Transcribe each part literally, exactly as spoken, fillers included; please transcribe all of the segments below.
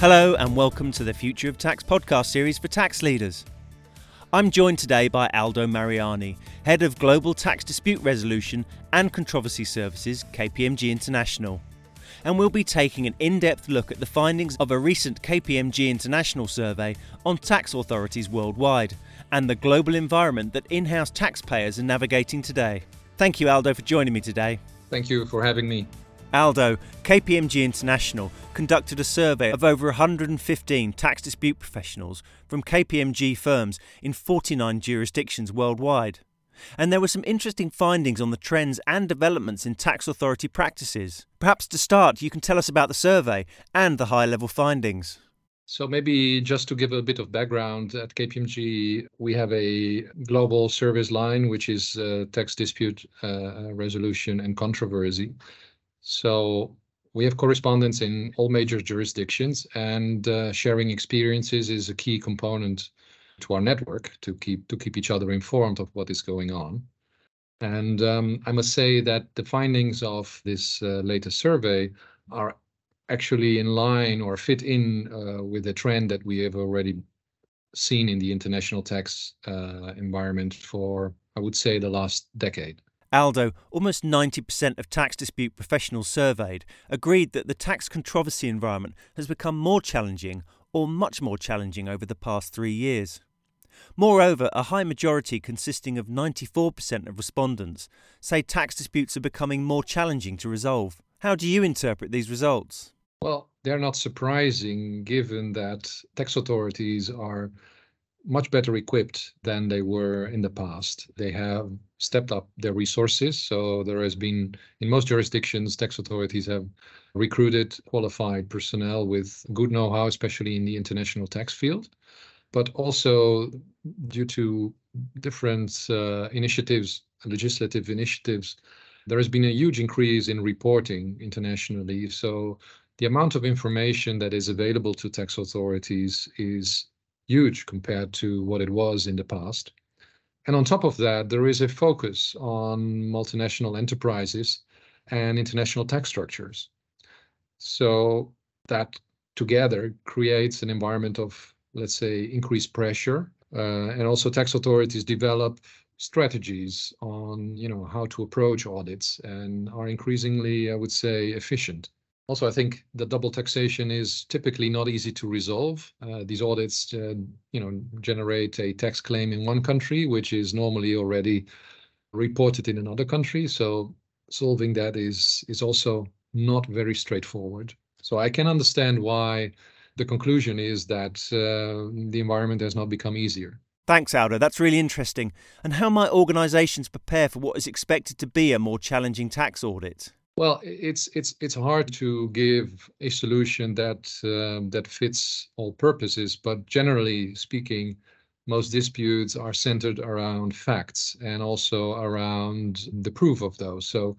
Hello and welcome to the Future of Tax podcast series for tax leaders. I'm joined today by Aldo Mariani, Head of Global Tax Dispute Resolution and Controversy Services, K P M G International. And we'll be taking an in-depth look at the findings of a recent K P M G International survey on tax authorities worldwide and the global environment that in-house taxpayers are navigating today. Thank you, Aldo, for joining me today. Thank you for having me. Aldo, K P M G International conducted a survey of over one hundred fifteen tax dispute professionals from K P M G firms in forty-nine jurisdictions worldwide. And there were some interesting findings on the trends and developments in tax authority practices. Perhaps to start, you can tell us about the survey and the high-level findings. So maybe just to give a bit of background, at K P M G, we have a global service line, which is uh, tax dispute uh, resolution and controversy. So we have correspondents in all major jurisdictions, and uh, sharing experiences is a key component to our network to keep to keep each other informed of what is going on. And um, I must say that the findings of this uh, latest survey are actually in line or fit in uh, with the trend that we have already seen in the international tax uh, environment for, I would say, the last decade. Aldo, almost ninety percent of tax dispute professionals surveyed agreed that the tax controversy environment has become more challenging or much more challenging over the past three years. Moreover, a high majority consisting of ninety-four percent of respondents say tax disputes are becoming more challenging to resolve. How do you interpret these results? Well, they're not surprising given that tax authorities are much better equipped than they were in the past. They have stepped up their resources. So there has been, in most jurisdictions, tax authorities have recruited qualified personnel with good know-how, especially in the international tax field. But also due to different uh, initiatives, legislative initiatives, there has been a huge increase in reporting internationally. So the amount of information that is available to tax authorities is huge compared to what it was in the past. And on top of that, there is a focus on multinational enterprises and international tax structures. So that together creates an environment of, let's say, increased pressure. Uh, and also tax authorities develop strategies on, you know, how to approach audits and are increasingly, I would say, efficient. Also, I think the double taxation is typically not easy to resolve. Uh, these audits, uh, you know, generate a tax claim in one country, which is normally already reported in another country. So solving that is is also not very straightforward. So I can understand why the conclusion is that uh, the environment has not become easier. Thanks, Aldo. That's really interesting. And how might organisations prepare for what is expected to be a more challenging tax audit? Well, it's it's it's hard to give a solution that uh, that fits all purposes, but generally speaking, most disputes are centered around facts and also around the proof of those. So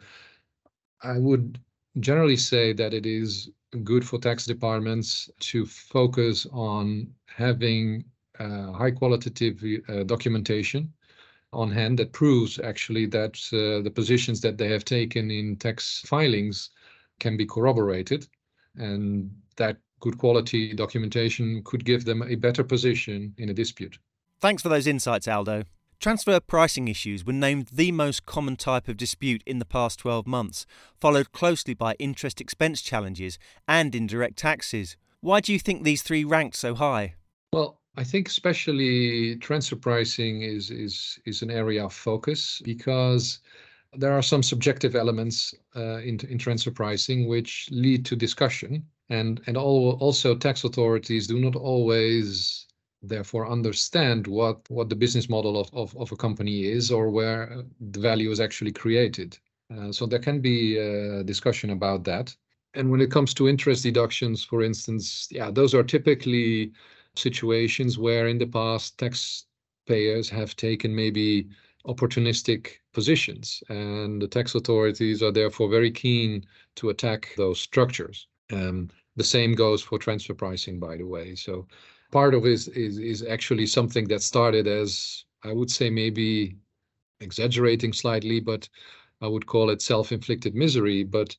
I would generally say that it is good for tax departments to focus on having uh, high qualitative uh, documentation on hand that proves actually that uh, the positions that they have taken in tax filings can be corroborated, and that good quality documentation could give them a better position in a dispute. Thanks for those insights, Aldo. Transfer pricing issues were named the most common type of dispute in the past twelve months, followed closely by interest expense challenges and indirect taxes. Why do you think these three ranked so high? Well, I think especially transfer pricing is, is, is an area of focus because there are some subjective elements uh, in, in transfer pricing which lead to discussion. And, and all, also tax authorities do not always, therefore, understand what, what the business model of, of, of a company is or where the value is actually created. Uh, so there can be a discussion about that. And when it comes to interest deductions, for instance, yeah, those are typically situations where in the past taxpayers have taken maybe opportunistic positions, and the tax authorities are therefore very keen to attack those structures. Um, the same goes for transfer pricing, by the way. So part of it is, is, is actually something that started as, I would say, maybe exaggerating slightly, but I would call it self-inflicted misery. But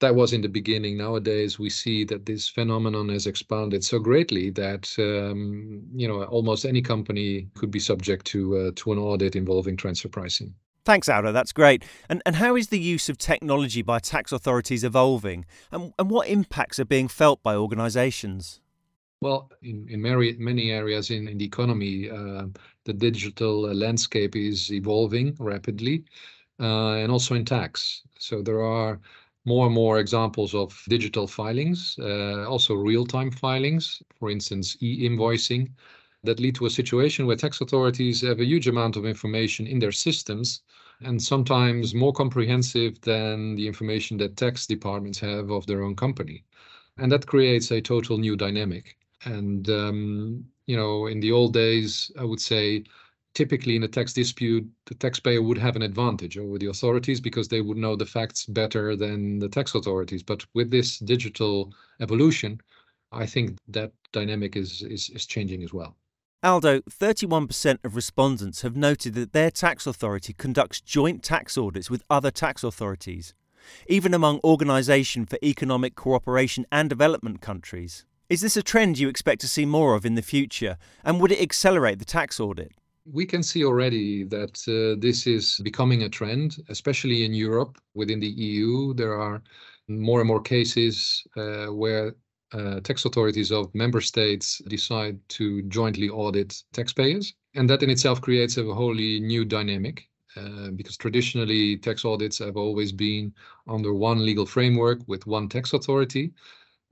That was in the beginning. Nowadays, we see that this phenomenon has expanded so greatly that um, you know almost any company could be subject to uh, to an audit involving transfer pricing. Thanks, Aldo. That's great. And and how is the use of technology by tax authorities evolving? And and what impacts are being felt by organisations? Well, in, in many, many areas in, in the economy, uh, the digital landscape is evolving rapidly, uh, and also in tax. So there are more and more examples of digital filings, uh, also real-time filings, for instance, e-invoicing, that lead to a situation where tax authorities have a huge amount of information in their systems, and sometimes more comprehensive than the information that tax departments have of their own company. And that creates a total new dynamic. And, um, you know, in the old days, I would say, typically in a tax dispute, the taxpayer would have an advantage over the authorities because they would know the facts better than the tax authorities. But with this digital evolution, I think that dynamic is is, is changing as well. Aldo, thirty-one percent of respondents have noted that their tax authority conducts joint tax audits with other tax authorities, even among Organisation for Economic Cooperation and Development countries. Is this a trend you expect to see more of in the future, and would it accelerate the tax audit? We can see already that uh, this is becoming a trend, especially in Europe. Within the E U, there are more and more cases uh, where uh, tax authorities of member states decide to jointly audit taxpayers. And that in itself creates a wholly new dynamic. Uh, because traditionally tax audits have always been under one legal framework with one tax authority,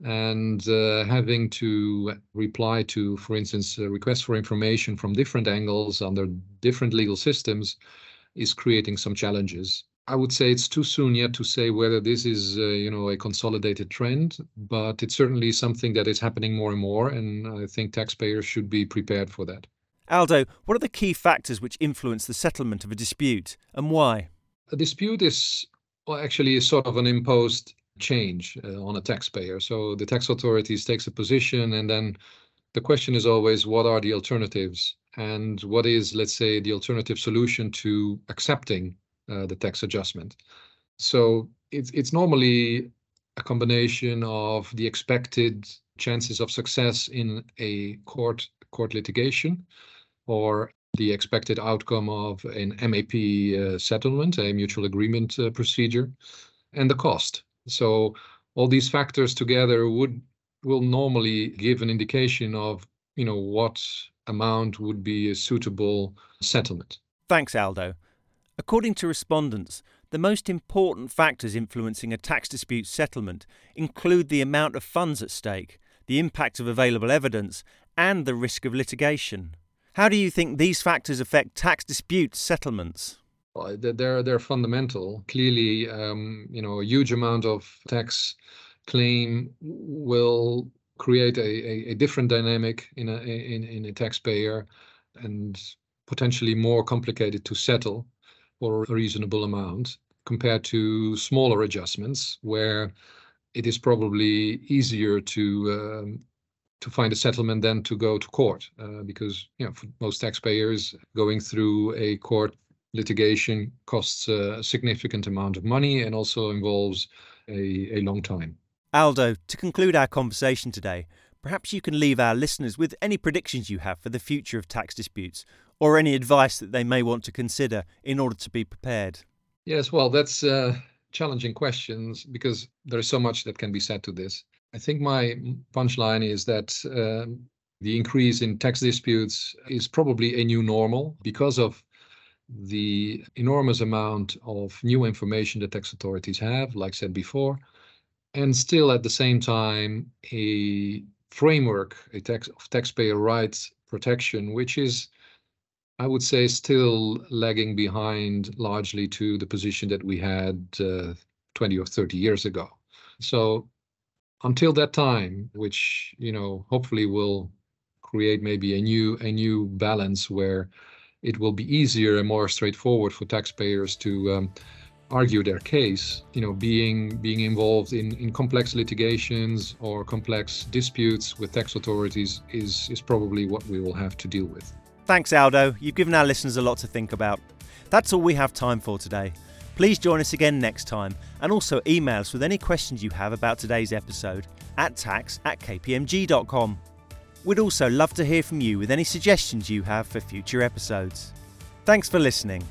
and uh, having to reply to, for instance, requests for information from different angles under different legal systems is creating some challenges. I would say it's too soon yet to say whether this is, uh, you know, a consolidated trend, but it's certainly something that is happening more and more, and I think taxpayers should be prepared for that. Aldo, what are the key factors which influence the settlement of a dispute, and why? A dispute is well, actually is sort of an imposed change uh, on a taxpayer. So the tax authorities takes a position, and then the question is always, what are the alternatives? And what is, let's say, the alternative solution to accepting uh, the tax adjustment? So it's, it's normally a combination of the expected chances of success in a court court litigation, or the expected outcome of an M A P uh, settlement, a mutual agreement uh, procedure, and the cost. So all these factors together would will normally give an indication of, you know, what amount would be a suitable settlement. Thanks, Aldo. According to respondents, the most important factors influencing a tax dispute settlement include the amount of funds at stake, the impact of available evidence, and the risk of litigation. How do you think these factors affect tax dispute settlements? Well, they're, they're fundamental. Clearly, um, you know, a huge amount of tax claim will create a, a, a different dynamic in a, in, in a taxpayer, and potentially more complicated to settle for a reasonable amount compared to smaller adjustments, where it is probably easier to um, to find a settlement than to go to court, uh, because you know for most taxpayers going through a court litigation costs a significant amount of money and also involves a, a long time. Aldo, to conclude our conversation today, perhaps you can leave our listeners with any predictions you have for the future of tax disputes, or any advice that they may want to consider in order to be prepared. Yes, well, that's uh, challenging questions, because there is so much that can be said to this. I think my punchline is that uh, the increase in tax disputes is probably a new normal because of the enormous amount of new information that tax authorities have, like said before, and still at the same time a framework a tax, of taxpayer rights protection, which is, I would say, still lagging behind largely to the position that we had uh, twenty or thirty years ago. So until that time, which, you know, hopefully will create maybe a new a new balance where it will be easier and more straightforward for taxpayers to um, argue their case, you know, being being involved in, in complex litigations or complex disputes with tax authorities is is probably what we will have to deal with. Thanks, Aldo. You've given our listeners a lot to think about. That's all we have time for today. Please join us again next time, and also email us with any questions you have about today's episode at tax at k p m g dot com. We'd also love to hear from you with any suggestions you have for future episodes. Thanks for listening.